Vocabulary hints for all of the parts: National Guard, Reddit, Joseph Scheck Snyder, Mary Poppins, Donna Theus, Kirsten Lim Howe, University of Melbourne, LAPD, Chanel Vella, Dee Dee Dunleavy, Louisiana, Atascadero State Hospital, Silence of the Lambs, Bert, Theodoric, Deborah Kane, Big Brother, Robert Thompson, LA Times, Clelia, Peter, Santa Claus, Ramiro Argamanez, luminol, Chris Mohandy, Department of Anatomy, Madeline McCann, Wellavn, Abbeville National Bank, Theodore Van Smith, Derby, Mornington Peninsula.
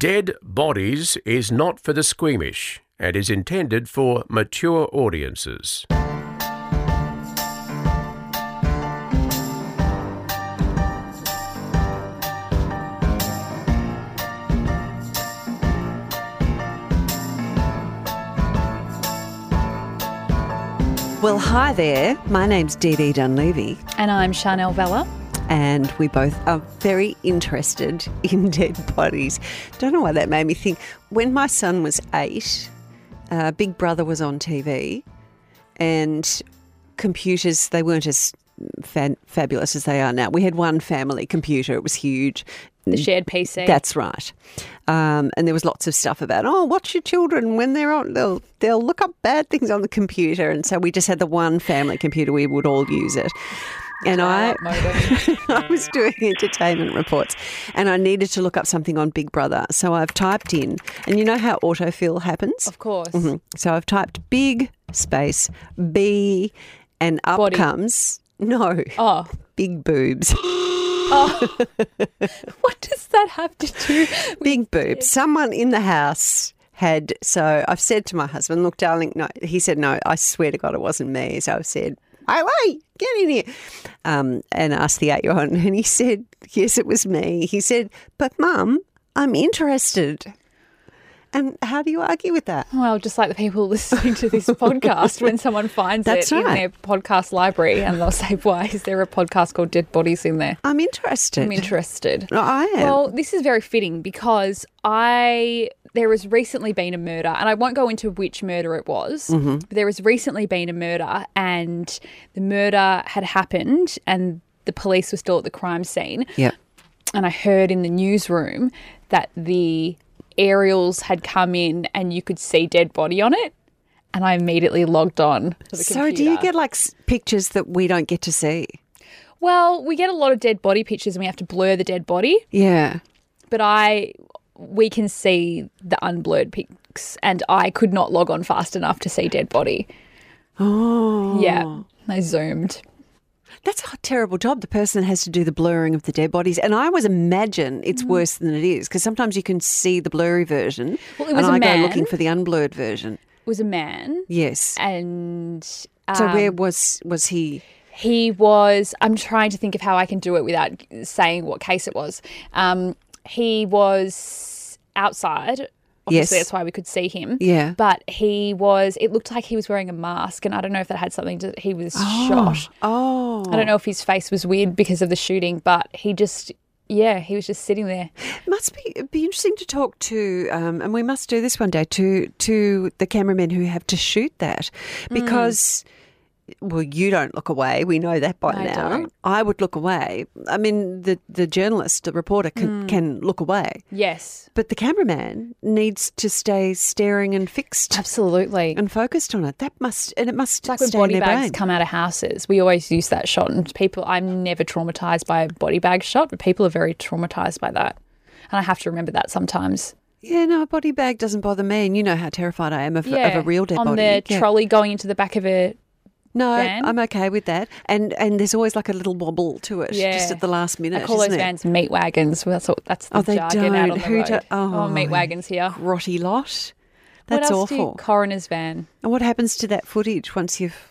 Dead Bodies is not for the squeamish and is intended for mature audiences. Well, hi there. My name's Dee Dee Dunleavy. And I'm Chanel Vella. And we both are very interested in dead bodies. Don't know why that made me think. When my son was 8, Big Brother was on TV, and computers, they weren't as fabulous as they are now. We had one family computer. It was huge. The shared PC. That's right. And there was lots of stuff about, watch your children when they're on, they'll look up bad things on the computer. And so we just had the one family computer. We would all use it. And I was doing entertainment reports and I needed to look up something on Big Brother. So I've typed in, and you know how autofill happens? Of course. Mm-hmm. So I've typed big space B and up comes. No. Oh. Big boobs. Oh. What does that have to do with big boobs? Someone in the house had, so I've said to my husband, look, darling, no. He said, no, I swear to God it wasn't me. So I've said, LA, get in here, and asked the 8-year-old, and he said, yes, it was me. He said, but Mum, I'm interested. And how do you argue with that? Well, just like the people listening to this podcast, when someone finds in their podcast library and they'll say, why is there a podcast called Dead Bodies in there? I'm interested. No, I am. Well, this is very fitting because there has recently been a murder, and I won't go into which murder it was, but there has recently been a murder, and the murder had happened and the police were still at the crime scene. Yeah. And I heard in the newsroom that the aerials had come in and you could see dead body on it, and I immediately logged on to the computer. So do you get like pictures that we don't get to see? Well, we get a lot of dead body pictures and we have to blur the dead body. Yeah. But we can see the unblurred pics, and I could not log on fast enough to see dead body. Oh. Yeah. I zoomed. That's a terrible job. The person has to do the blurring of the dead bodies. And I always imagine it's worse than it is, because sometimes you can see the blurry version. Well, it was a man. And I go looking for the unblurred version. It was a man. Yes. And so where was he? He was, I'm trying to think of how I can do it without saying what case it was. He was outside. Obviously, yes. That's why we could see him. Yeah. But it looked like he was wearing a mask, and I don't know if that had something to, he was shot. Oh. I don't know if his face was weird because of the shooting, but he was just sitting there. It must be interesting to talk to, and we must do this one day, to the cameramen who have to shoot that, because... Well, you don't look away. We know that by now. Don't. I would look away. I mean, the journalist, the reporter can look away. Yes. But the cameraman needs to stay staring and fixed. Absolutely. And focused on it. It must stay in their brain. It's like when body bags come out of houses. We always use that shot. And I'm never traumatised by a body bag shot, but people are very traumatised by that. And I have to remember that sometimes. Yeah, no, a body bag doesn't bother me. And you know how terrified I am of a real dead body. On the trolley going into the back of a... No, van. I'm okay with that. And there's always like a little wobble to it just at the last minute. I call those vans meat wagons. Well, that's the jargon out on the road. Meat wagons here. Grotty lot. That's awful. What else do coroner's van? And what happens to that footage once you've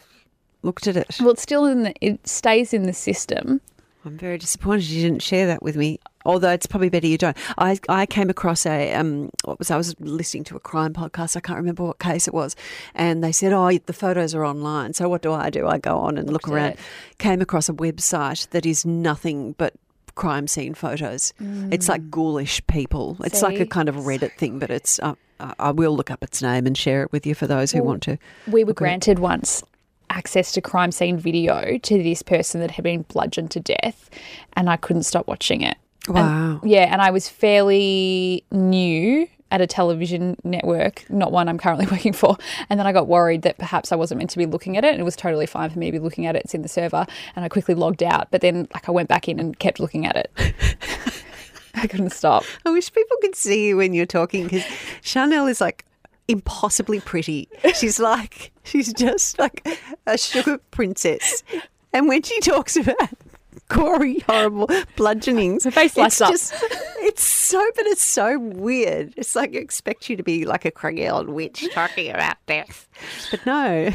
looked at it? Well, it's still it stays in the system. I'm very disappointed you didn't share that with me. Although it's probably better you don't. I came across I was listening to a crime podcast. I can't remember what case it was, and they said, the photos are online. So what do? I go on and look around. Came across a website that is nothing but crime scene photos. It's like ghoulish people. It's like a kind of Reddit thing, but it's. I will look up its name and share it with you for those who want to. We were granted once access to crime scene video to this person that had been bludgeoned to death, and I couldn't stop watching it. Wow. And I was fairly new at a television network, not one I'm currently working for, and then I got worried that perhaps I wasn't meant to be looking at it, and it was totally fine for me to be looking at it. It's in the server, and I quickly logged out, but then I went back in and kept looking at it. I couldn't stop. I wish people could see you when you're talking, because Chanel is like impossibly pretty. She's just like a sugar princess, and when she talks about gory, horrible bludgeonings. Her face lights up. But it's so weird. It's like I expect you to be like a craggy old witch talking about death. But no.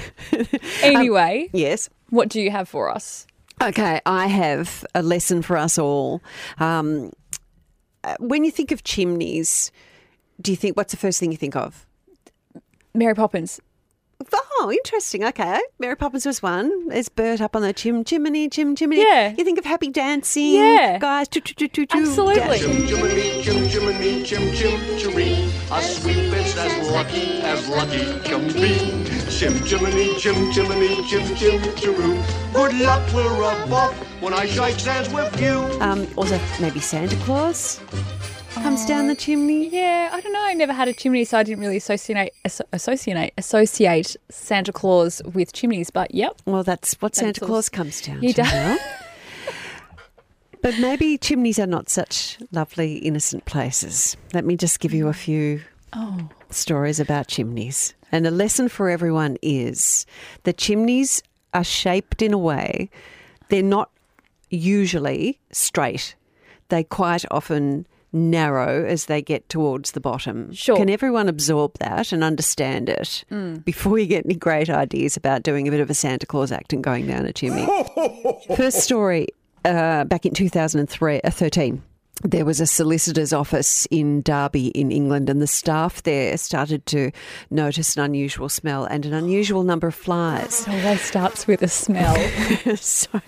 Anyway. Yes. What do you have for us? Okay, I have a lesson for us all. When you think of chimneys, what's the first thing you think of? Mary Poppins. Oh, interesting. Okay. Mary Poppins was one. There's Bert up on the chimney. Yeah. You think of happy dancing. Yeah. Guys. Absolutely. Chim, as sweet bitch as lucky can be. Chim, good luck, we're above when I shake hands with you. Also, maybe Santa Claus comes down the chimney. Yeah, I don't know. I never had a chimney, so I didn't really associate Santa Claus with chimneys, but yep. Well, that's what Santa Claus comes down to. He does. But maybe chimneys are not such lovely, innocent places. Let me just give you a few stories about chimneys. And a lesson for everyone is that chimneys are shaped in a way they're not usually straight. They quite often narrow as they get towards the bottom. Sure. Can everyone absorb that and understand it before you get any great ideas about doing a bit of a Santa Claus act and going down a chimney? First story, back in 2013, there was a solicitor's office in Derby in England, and the staff there started to notice an unusual smell and an unusual number of flies. So that starts with a smell. So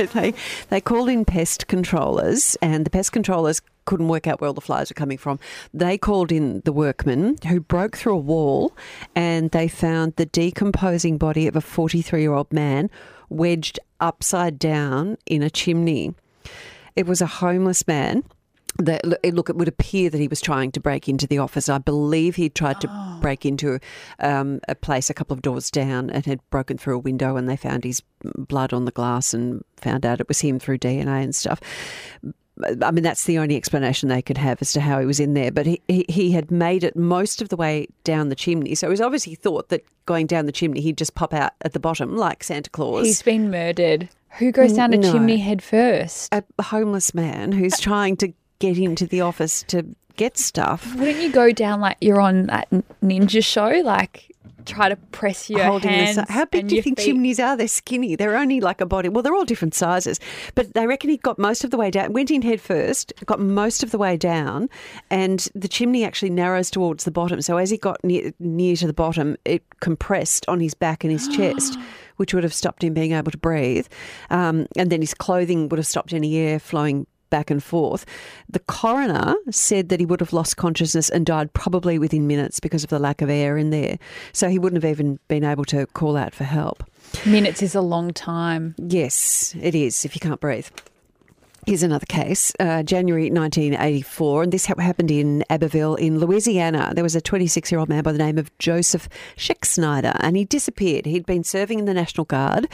they called in pest controllers, and the pest controllers couldn't work out where all the flies were coming from. They called in the workmen who broke through a wall, and they found the decomposing body of a 43-year-old man wedged upside down in a chimney. It was a homeless man. It would appear that he was trying to break into the office. I believe he tried to break into a place a couple of doors down and had broken through a window, and they found his blood on the glass and found out it was him through DNA and stuff. I mean, that's the only explanation they could have as to how he was in there. But he had made it most of the way down the chimney. So it was obviously thought that going down the chimney, he'd just pop out at the bottom like Santa Claus. He's been murdered. Who goes down a chimney head first? A homeless man who's trying to get into the office to get stuff. Wouldn't you go down like you're on that ninja show, like try to press your hands? How big do you think chimneys are? They're skinny. They're only like a body. Well, they're all different sizes. But they reckon he got most of the way down, went in head first, got most of the way down, and the chimney actually narrows towards the bottom. So as he got near to the bottom, it compressed on his back and his chest, which would have stopped him being able to breathe. And then his clothing would have stopped any air flowing back and forth. The coroner said that he would have lost consciousness and died probably within minutes because of the lack of air in there. So he wouldn't have even been able to call out for help. Minutes is a long time. Yes, it is if you can't breathe. Here's another case, January 1984, and this happened in Abbeville in Louisiana. There was a 26-year-old man by the name of Joseph Scheck Snyder, and he disappeared. He'd been serving in the National Guard.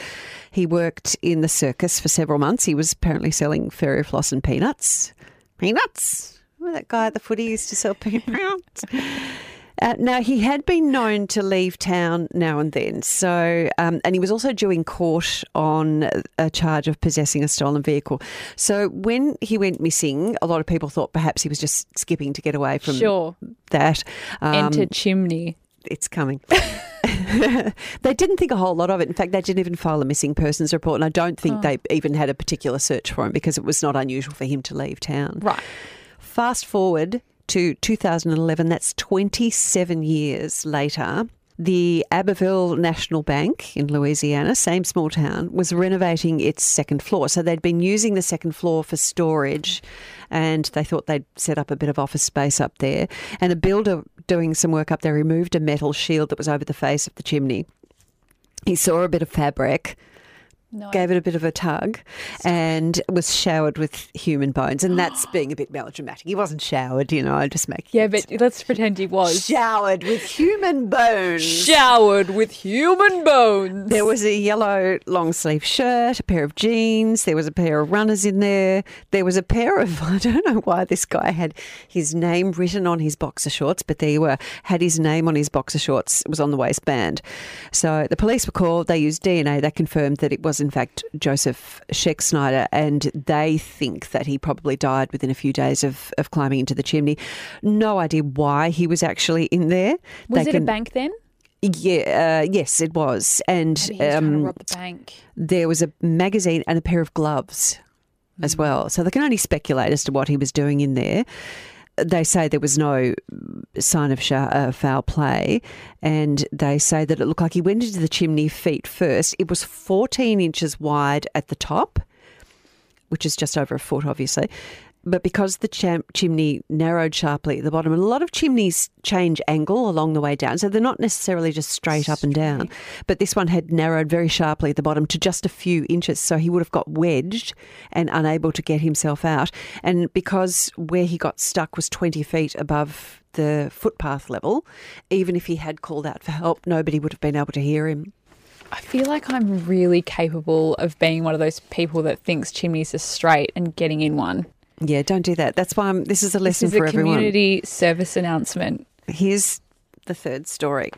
He worked in the circus for several months. He was apparently selling fairy floss and peanuts. Peanuts? Remember that guy at the footy used to sell peanuts? Now, he had been known to leave town now and then, so and he was also due in court on a charge of possessing a stolen vehicle. So when he went missing, a lot of people thought perhaps he was just skipping to get away from that. Enter chimney. It's coming. They didn't think a whole lot of it. In fact, they didn't even file a missing persons report, and I don't think they even had a particular search for him because it was not unusual for him to leave town. Right. Fast forward to 2011, that's 27 years later, the Abbeville National Bank in Louisiana, same small town, was renovating its second floor. So they'd been using the second floor for storage, and they thought they'd set up a bit of office space up there. And a builder doing some work up there removed a metal shield that was over the face of the chimney. He saw a bit of fabric, gave it a bit of a tug, and was showered with human bones. And that's being a bit melodramatic. He wasn't showered, you know, I just make it. Yeah, but let's pretend he was. Showered with human bones. Showered with human bones. There was a yellow long-sleeve shirt, a pair of jeans. There was a pair of runners in there. There was a pair of, I don't know why this guy had his name written on his boxer shorts, but there you were, had his name on his boxer shorts. It was on the waistband. So the police were called. They used DNA. They confirmed that it was in fact Joseph Scheck Snyder, and they think that he probably died within a few days of climbing into the chimney. No idea why he was actually in there. Was it a bank then? Yeah, yes, it was. And maybe he was trying to rob the bank. There was a magazine and a pair of gloves as well. So they can only speculate as to what he was doing in there. They say there was no sign of foul play, and they say that it looked like he went into the chimney feet first. It was 14 inches wide at the top, which is just over a foot, obviously. But because the chimney narrowed sharply at the bottom, and a lot of chimneys change angle along the way down, so they're not necessarily just straight up and down, but this one had narrowed very sharply at the bottom to just a few inches, so he would have got wedged and unable to get himself out. And because where he got stuck was 20 feet above the footpath level, even if he had called out for help, nobody would have been able to hear him. I feel like I'm really capable of being one of those people that thinks chimneys are straight and getting in one. Yeah, don't do that. That's why this is a lesson for everyone. This is a community service announcement. Here's the third story.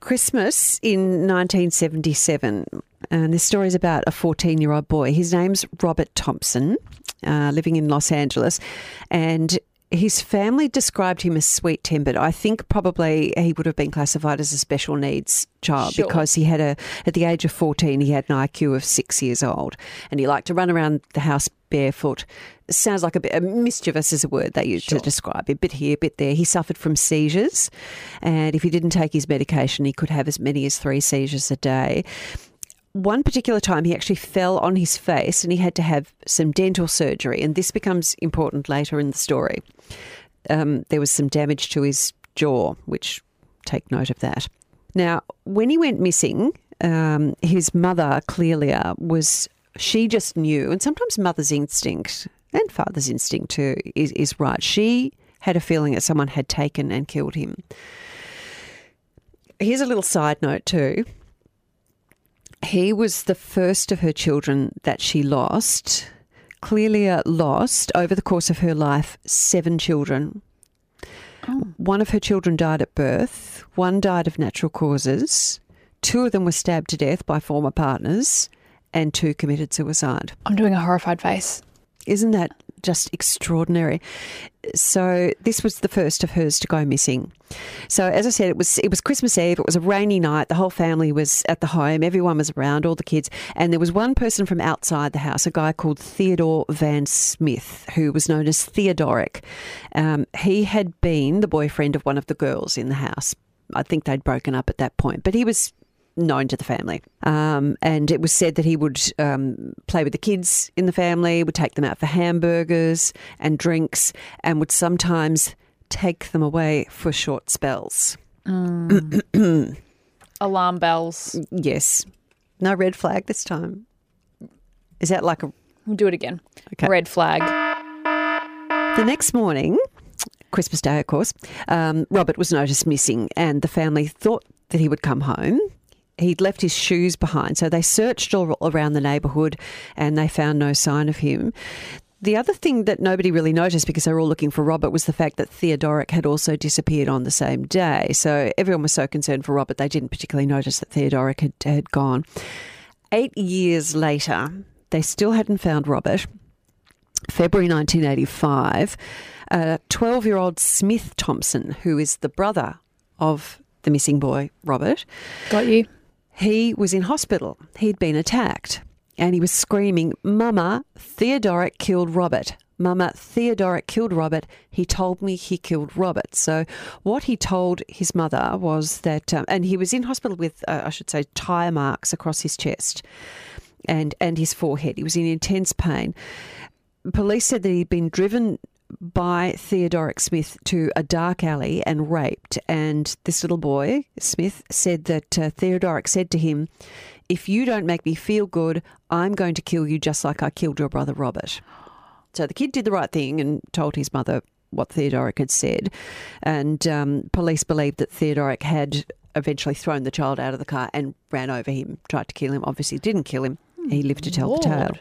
Christmas in 1977, and this story is about a 14-year-old boy. His name's Robert Thompson, living in Los Angeles, and his family described him as sweet-tempered. I think probably he would have been classified as a special needs child, because he had at the age of 14, he had an IQ of 6 years old, and he liked to run around the house barefoot. Sounds like a bit mischievous is a word they used to describe. A bit here, a bit there. He suffered from seizures, and if he didn't take his medication, he could have as many as 3 seizures a day. One particular time he actually fell on his face and he had to have some dental surgery, and this becomes important later in the story. There was some damage to his jaw, which take note of that. Now, when he went missing, his mother, Clelia, she just knew, and sometimes mother's instinct and father's instinct too is right. She had a feeling that someone had taken and killed him. Here's a little side note too. He was the first of her children that she lost. Clelia lost, over the course of her life, 7 children. Oh. One of her children died at birth. One died of natural causes. 2 of them were stabbed to death by former partners, and 2 committed suicide. I'm doing a horrified face. Isn't that just extraordinary? So this was the first of hers to go missing. So as I said, it was Christmas Eve. It was a rainy night. The whole family was at the home. Everyone was around, all the kids. And there was one person from outside the house, a guy called Theodore Van Smith, who was known as Theodoric. He had been the boyfriend of one of the girls in the house. I think they'd broken up at that point, but he was known to the family. And it was said that he would play with the kids in the family, would take them out for hamburgers and drinks, and would sometimes take them away for short spells. Alarm bells. Yes. No red flag this time. Is that like a... We'll do it again. Okay. Red flag. The next morning, Christmas Day, of course, Robert was noticed missing, and the family thought that he would come home. He'd left his shoes behind, so they searched all around the neighbourhood and they found no sign of him. The other thing that nobody really noticed, because they were all looking for Robert, was the fact that Theodoric had also disappeared on the same day. So everyone was so concerned for Robert, they didn't particularly notice that Theodoric had gone. 8 years later, they still hadn't found Robert. February 1985, a 12-year-old Smith Thompson, who is the brother of the missing boy, Robert. Got you. He was in hospital. He'd been attacked, and he was screaming, "Mama, Theodoric killed Robert. Mama, Theodoric killed Robert. He told me he killed Robert." So what he told his mother was that, and he was in hospital with, I should say, tire marks across his chest and his forehead. He was in intense pain. Police said that he'd been driven by Theodoric Smith to a dark alley and raped. And this little boy, Smith, said that Theodoric said to him, "If you don't make me feel good, I'm going to kill you just like I killed your brother Robert." So the kid did the right thing and told his mother what Theodoric had said. And police believed that Theodoric had eventually thrown the child out of the car and ran over him, tried to kill him. Obviously didn't kill him. He lived to tell the tale.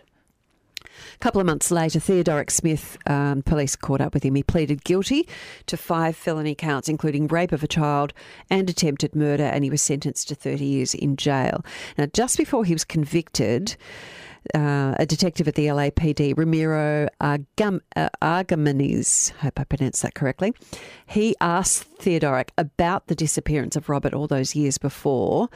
A couple of months later, Theodoric Smith, police caught up with him. He pleaded guilty to 5 felony counts, including rape of a child and attempted murder, and he was sentenced to 30 years in jail. Now, just before he was convicted, a detective at the LAPD, Ramiro Argamanez, I hope I pronounced that correctly, he asked Theodoric about the disappearance of Robert all those years before,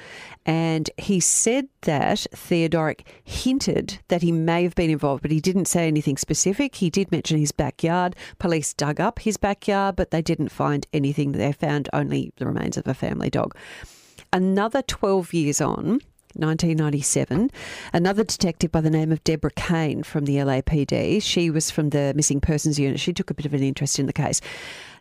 and he said that Theodoric hinted that he may have been involved, but he didn't say anything specific. He did mention his backyard. Police dug up his backyard, but they didn't find anything. They found only the remains of a family dog. Another 12 years on, 1997, another detective by the name of Deborah Kane from the LAPD, she was from the Missing Persons Unit, she took a bit of an interest in the case,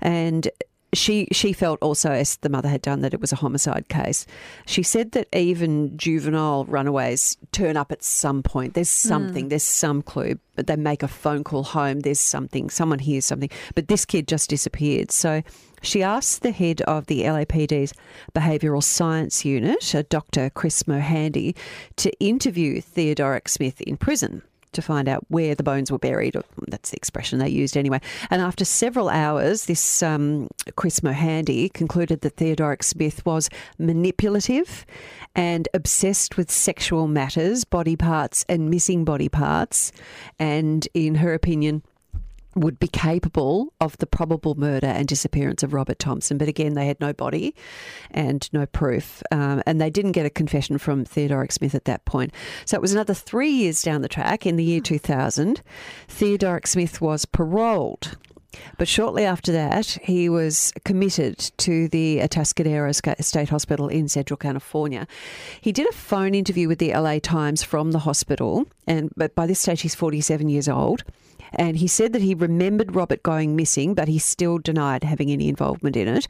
and she felt also, as the mother had done, that it was a homicide case. She said that even juvenile runaways turn up at some point. There's something, there's some clue, but they make a phone call home, there's something, someone hears something, but this kid just disappeared. So she asked the head of the LAPD's Behavioural Science Unit, Dr. Chris Mohandy, to interview Theodoric Smith in prison to find out where the bones were buried. Or that's the expression they used anyway. And after several hours, this Chris Mohandy concluded that Theodoric Smith was manipulative and obsessed with sexual matters, body parts and missing body parts, and in her opinion would be capable of the probable murder and disappearance of Robert Thompson. But again, they had no body and no proof. And they didn't get a confession from Theodoric Smith at that point. So it was another 3 years down the track. In the year 2000, Theodoric Smith was paroled. But shortly after that, he was committed to the Atascadero State Hospital in Central California. He did a phone interview with the LA Times from the hospital, but by this stage he's 47 years old. And he said that he remembered Robert going missing, but he still denied having any involvement in it.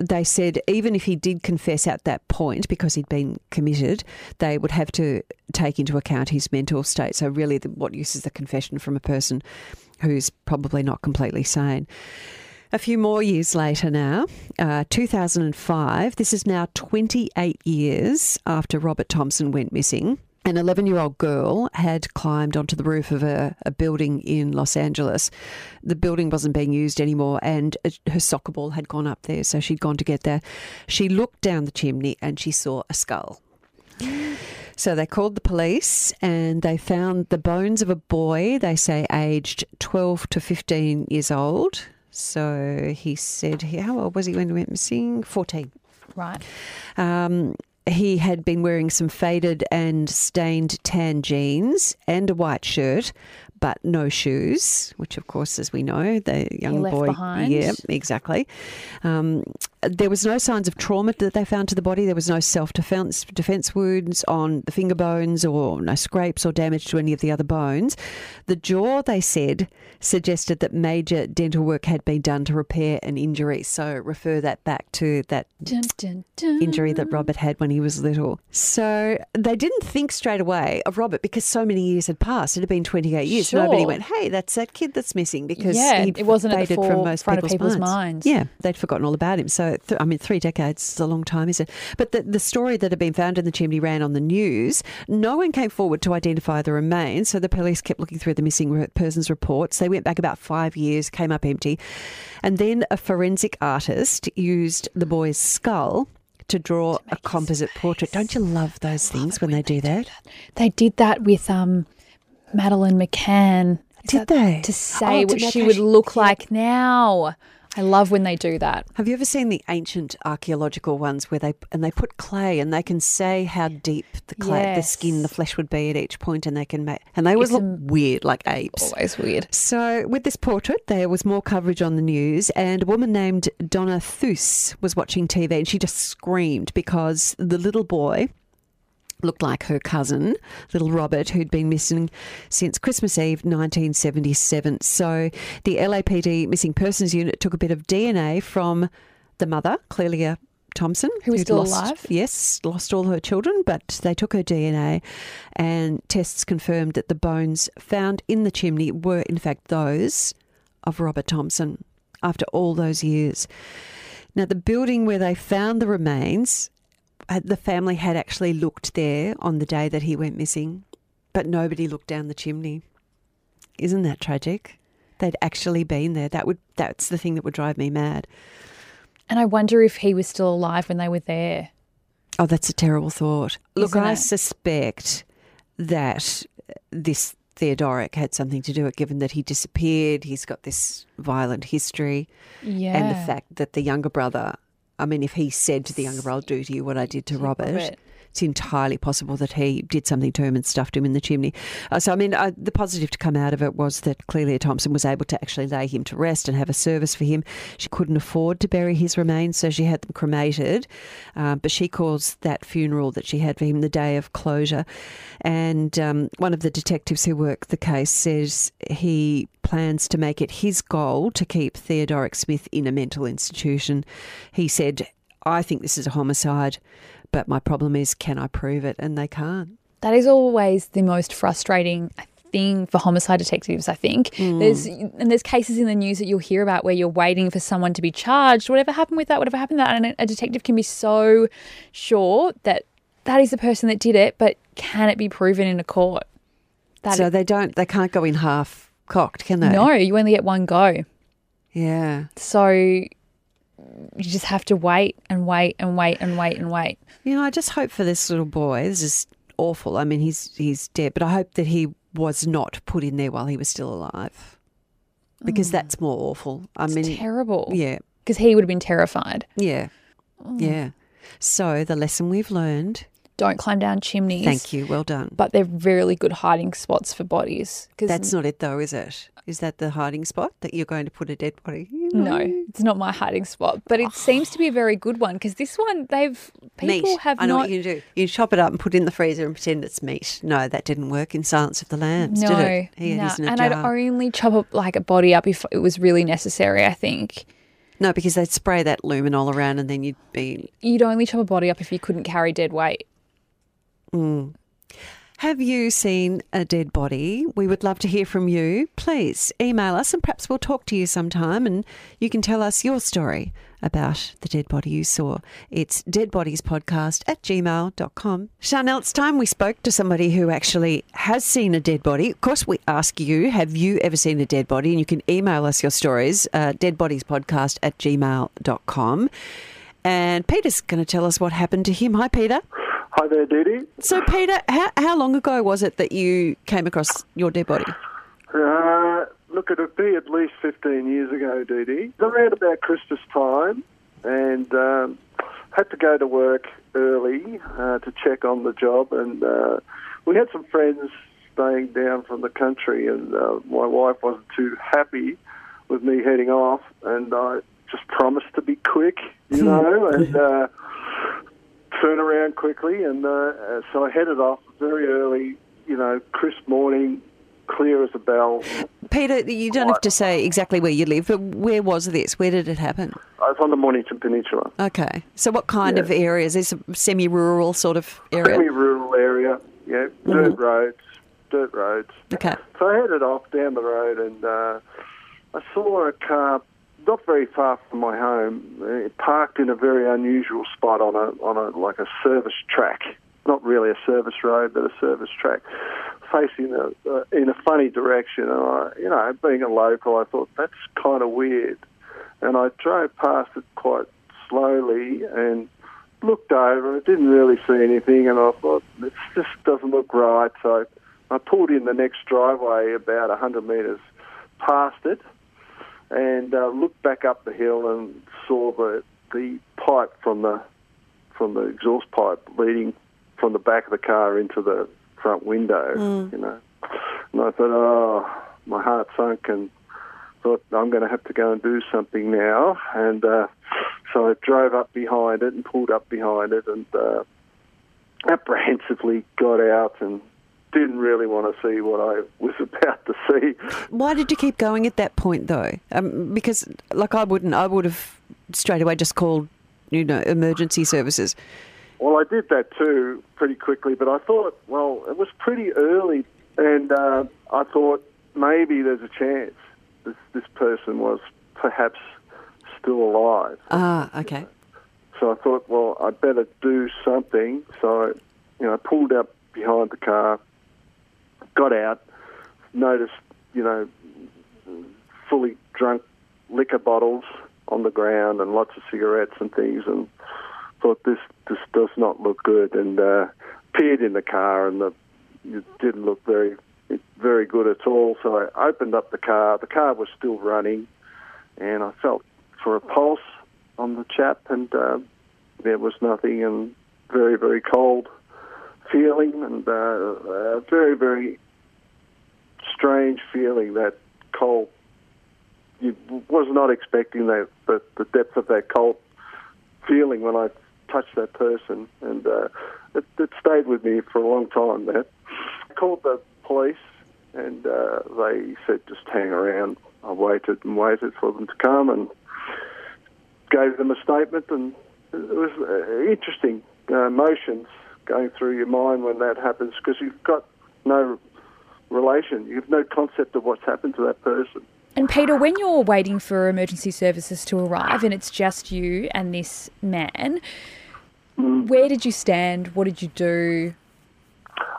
They said even if he did confess at that point, because he'd been committed, they would have to take into account his mental state. So really, what use is the confession from a person who's probably not completely sane? A few more years later now, 2005, this is now 28 years after Robert Thompson went missing. An 11-year-old girl had climbed onto the roof of a building in Los Angeles. The building wasn't being used anymore and her soccer ball had gone up there, so she'd gone to get that. She looked down the chimney and she saw a skull. So they called the police and they found the bones of a boy, they say aged 12 to 15 years old. So he said, how old was he when he went missing? 14. Right. He had been wearing some faded and stained tan jeans and a white shirt, but no shoes, which, of course, as we know, the young boy... left behind. Yeah, exactly. There was no signs of trauma that they found to the body. There was no self-defense wounds on the finger bones or no scrapes or damage to any of the other bones. The jaw, they said, suggested that major dental work had been done to repair an injury. So refer that back to that injury that Robert had when he was little. So they didn't think straight away of Robert because so many years had passed. It had been 28 years. Sure. Nobody went, hey, that's that kid that's missing, because it wasn't at the forefront of people's minds. Yeah, they'd forgotten all about him. So, 3 decades is a long time, isn't it? But the story that had been found in the chimney ran on the news. No one came forward to identify the remains, so the police kept looking through the missing persons reports. They went back about 5 years, came up empty, and then a forensic artist used the boy's skull to draw a composite portrait. Don't you love those things when they do that? They did that with... Madeline McCann. Did they? To say what she would look like now. I love when they do that. Have you ever seen the ancient archaeological ones where they put clay and they can say how deep the clay, the skin, the flesh would be at each point, and they can make, and they always look weird, like apes. Always weird. So with this portrait, there was more coverage on the news, and a woman named Donna Theus was watching TV and she just screamed because the little boy looked like her cousin, little Robert, who'd been missing since Christmas Eve 1977. So the LAPD Missing Persons Unit took a bit of DNA from the mother, Clelia Thompson, who was still alive. Yes, lost all her children, but they took her DNA and tests confirmed that the bones found in the chimney were in fact those of Robert Thompson after all those years. Now, the building where they found the remains, the family had actually looked there on the day that he went missing, but nobody looked down the chimney. Isn't that tragic? They'd actually been there. That's the thing that would drive me mad. And I wonder if he was still alive when they were there. Oh, that's a terrible thought. Look, I suspect that this Theodoric had something to do with it, given that he disappeared, he's got this violent history, and the fact that the younger brother, I mean, if he said to the younger brother, "Do to you what I did to Robert," it's entirely possible that he did something to him and stuffed him in the chimney. So, the positive to come out of it was that Clelia Thompson was able to actually lay him to rest and have a service for him. She couldn't afford to bury his remains, so she had them cremated. But she calls that funeral that she had for him the day of closure. And one of the detectives who worked the case says he plans to make it his goal to keep Theodoric Smith in a mental institution. He said, "I think this is a homicide, but my problem is, can I prove it?" And they can't. That is always the most frustrating thing for homicide detectives, I think. There's cases in the news that you'll hear about where you're waiting for someone to be charged. Whatever happened with that, whatever happened with that. And a detective can be so sure that that is the person that did it, but can it be proven in a court? They can't go in half-cocked, can they? No, you only get one go. Yeah. So you just have to wait and wait and wait and wait and wait. You know, I just hope for this little boy. This is awful. I mean, he's dead, but I hope that he was not put in there while he was still alive, because that's more awful. I mean, terrible. Yeah. Because he would have been terrified. Yeah. Mm. Yeah. So the lesson we've learned. Don't climb down chimneys. Thank you. Well done. But they're really good hiding spots for bodies. That's not it though, is it? Is that the hiding spot that you're going to put a dead body? No, it's not my hiding spot, but it seems to be a very good one, because this one I know what you do. You chop it up and put it in the freezer and pretend it's meat. No, that didn't work in Silence of the Lambs, did it? And I'd only chop up like a body up if it was really necessary, I think. No, because they'd spray that luminol around and then you'd only chop a body up if you couldn't carry dead weight. Mm. Have you seen a dead body? We would love to hear from you. Please email us and perhaps we'll talk to you sometime and you can tell us your story about the dead body you saw. It's deadbodiespodcast@gmail.com. Chanel, it's time we spoke to somebody who actually has seen a dead body. Of course, we ask you, have you ever seen a dead body? And you can email us your stories, deadbodiespodcast@gmail.com. And Peter's going to tell us what happened to him. Hi, Peter. Hi there, Dee Dee. So, Peter, how long ago was it that you came across your dead body? Look, it would be at least 15 years ago, Dee Dee. Around about Christmas time, and had to go to work early to check on the job. And we had some friends staying down from the country, and my wife wasn't too happy with me heading off, and I just promised to be quick, you know, and turn around quickly, and so I headed off very early, you know, crisp morning, clear as a bell. Peter, you don't have to say exactly where you live, but where was this? Where did it happen? I was on the Mornington Peninsula. Okay. So what kind of area? Is this a semi-rural sort of area? Semi-rural area, yeah. Dirt roads. Okay. So I headed off down the road, and I saw a car not very far from my home, it parked in a very unusual spot on a service track, not really a service road, but a service track, facing in a funny direction. And I, you know, being a local, I thought, that's kind of weird. And I drove past it quite slowly and looked over. I didn't really see anything, and I thought, this just doesn't look right. So I pulled in the next driveway about 100 metres past it, and looked back up the hill and saw the pipe from the exhaust pipe leading from the back of the car into the front window, you know. And I thought, my heart sunk, and thought, I'm going to have to go and do something now. And so I drove up behind it and pulled up behind it, and apprehensively got out and didn't really want to see what I was about to see. Why did you keep going at that point, though? Because, like, I would have straight away just called, you know, emergency services. Well, I did that too pretty quickly, but I thought, well, it was pretty early, and I thought maybe there's a chance this person was perhaps still alive. Ah, okay. So I thought, well, I'd better do something. So, I pulled up behind the car, got out, noticed you know, fully drunk liquor bottles on the ground and lots of cigarettes and things, and thought this does not look good, and peered in the car, and it didn't look very good at all. So I opened up the car. The car was still running, and I felt for a pulse on the chap, and there was nothing, and very, very cold feeling, and a very, very strange feeling, that cold. You was not expecting that, but the depth of that cold feeling when I touched that person, and it stayed with me for a long time. That I called the police, and they said just hang around. I waited and waited for them to come, and gave them a statement, and it was interesting emotions going through your mind when that happens, because you've got no relation, you have no concept of what's happened to that person. And Peter, when you're waiting for emergency services to arrive and it's just you and this man, where did you stand? What did you do?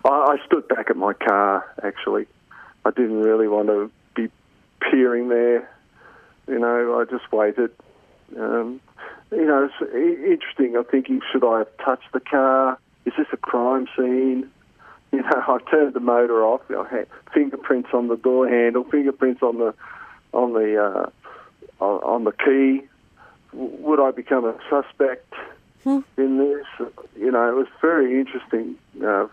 I stood back at my car, actually. I didn't really want to be peering there. You know, I just waited. You know, it's interesting. I'm thinking, should I have touched the car? Is this a crime scene? You know, I turned the motor off. I had fingerprints on the door handle, fingerprints on the key. Would I become a suspect in this? You know, it was very interesting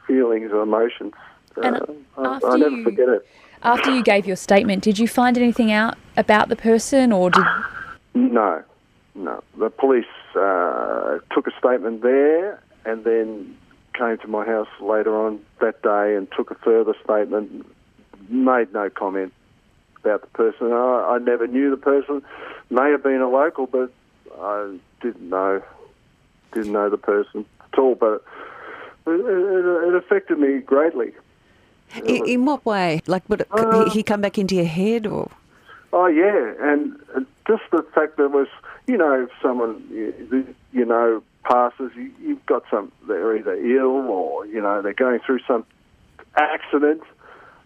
feelings and emotions. And I'll never forget it. After you gave your statement, did you find anything out about the person, or did? No. The police took a statement there, and then came to my house later on that day and took a further statement, made no comment about the person. I never knew the person. May have been a local, but I didn't know the person at all, but it affected me greatly. In what way? Like, would he come back into your head, or? Oh, yeah, and just the fact that it was, you know, if someone, you know, passes, you've got some, they're either ill or, you know, they're going through some accident,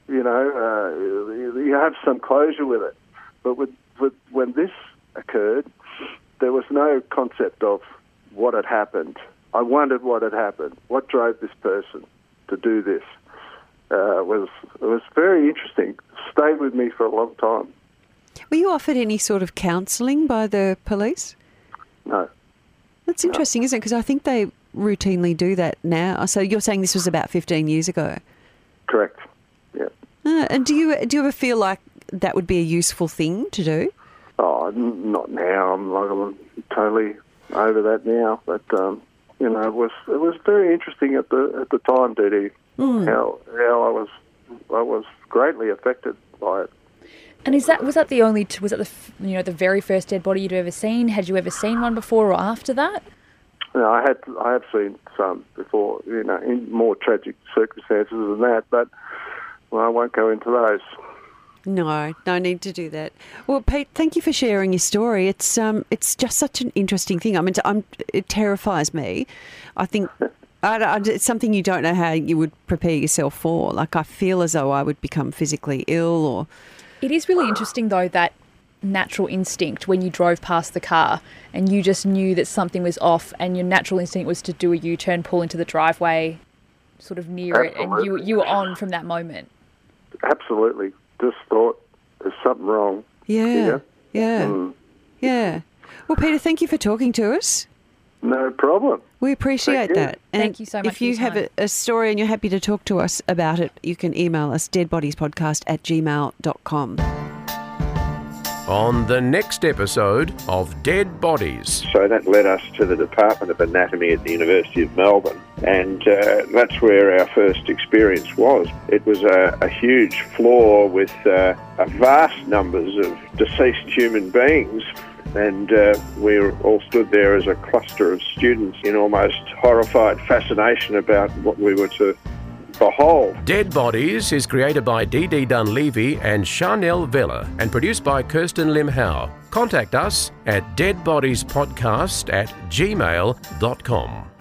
you know, you have some closure with it. But when this occurred, there was no concept of what had happened. I wondered what had happened, what drove this person to do this. It was very interesting, stayed with me for a long time. Were you offered any sort of counselling by the police? No. That's interesting, isn't it? Because I think they routinely do that now. So you're saying this was about 15 years ago? Correct, yeah. And do you ever feel like that would be a useful thing to do? Oh, not now. I'm totally over that now. But, you know, it was very interesting at the time, Dee Dee, how I was greatly affected by it. And was that the only? Was that the, you know, the very first dead body you'd ever seen? Had you ever seen one before or after that? No, I have seen some before, you know, in more tragic circumstances than that. But well, I won't go into those. No, no need to do that. Well, Pete, thank you for sharing your story. It's just such an interesting thing. I mean, it terrifies me. I think. It's something you don't know how you would prepare yourself for. Like, I feel as though I would become physically ill or... It is really interesting, though, that natural instinct when you drove past the car and you just knew that something was off, and your natural instinct was to do a U-turn, pull into the driveway, sort of near Absolutely. It, and you were on from that moment. Absolutely. Just thought, there's something wrong. Yeah. Well, Peter, thank you for talking to us. No problem. We appreciate that. And thank you so much. If you have a story and you're happy to talk to us about it, you can email us deadbodiespodcast@gmail.com. On the next episode of Dead Bodies. So that led us to the Department of Anatomy at the University of Melbourne, and that's where our first experience was. It was a huge floor with vast numbers of deceased human beings. And we all stood there as a cluster of students in almost horrified fascination about what we were to behold. Dead Bodies is created by Dee Dee Dunleavy and Chanel Vella and produced by Kirsten Lim Howe. Contact us at deadbodiespodcast@gmail.com.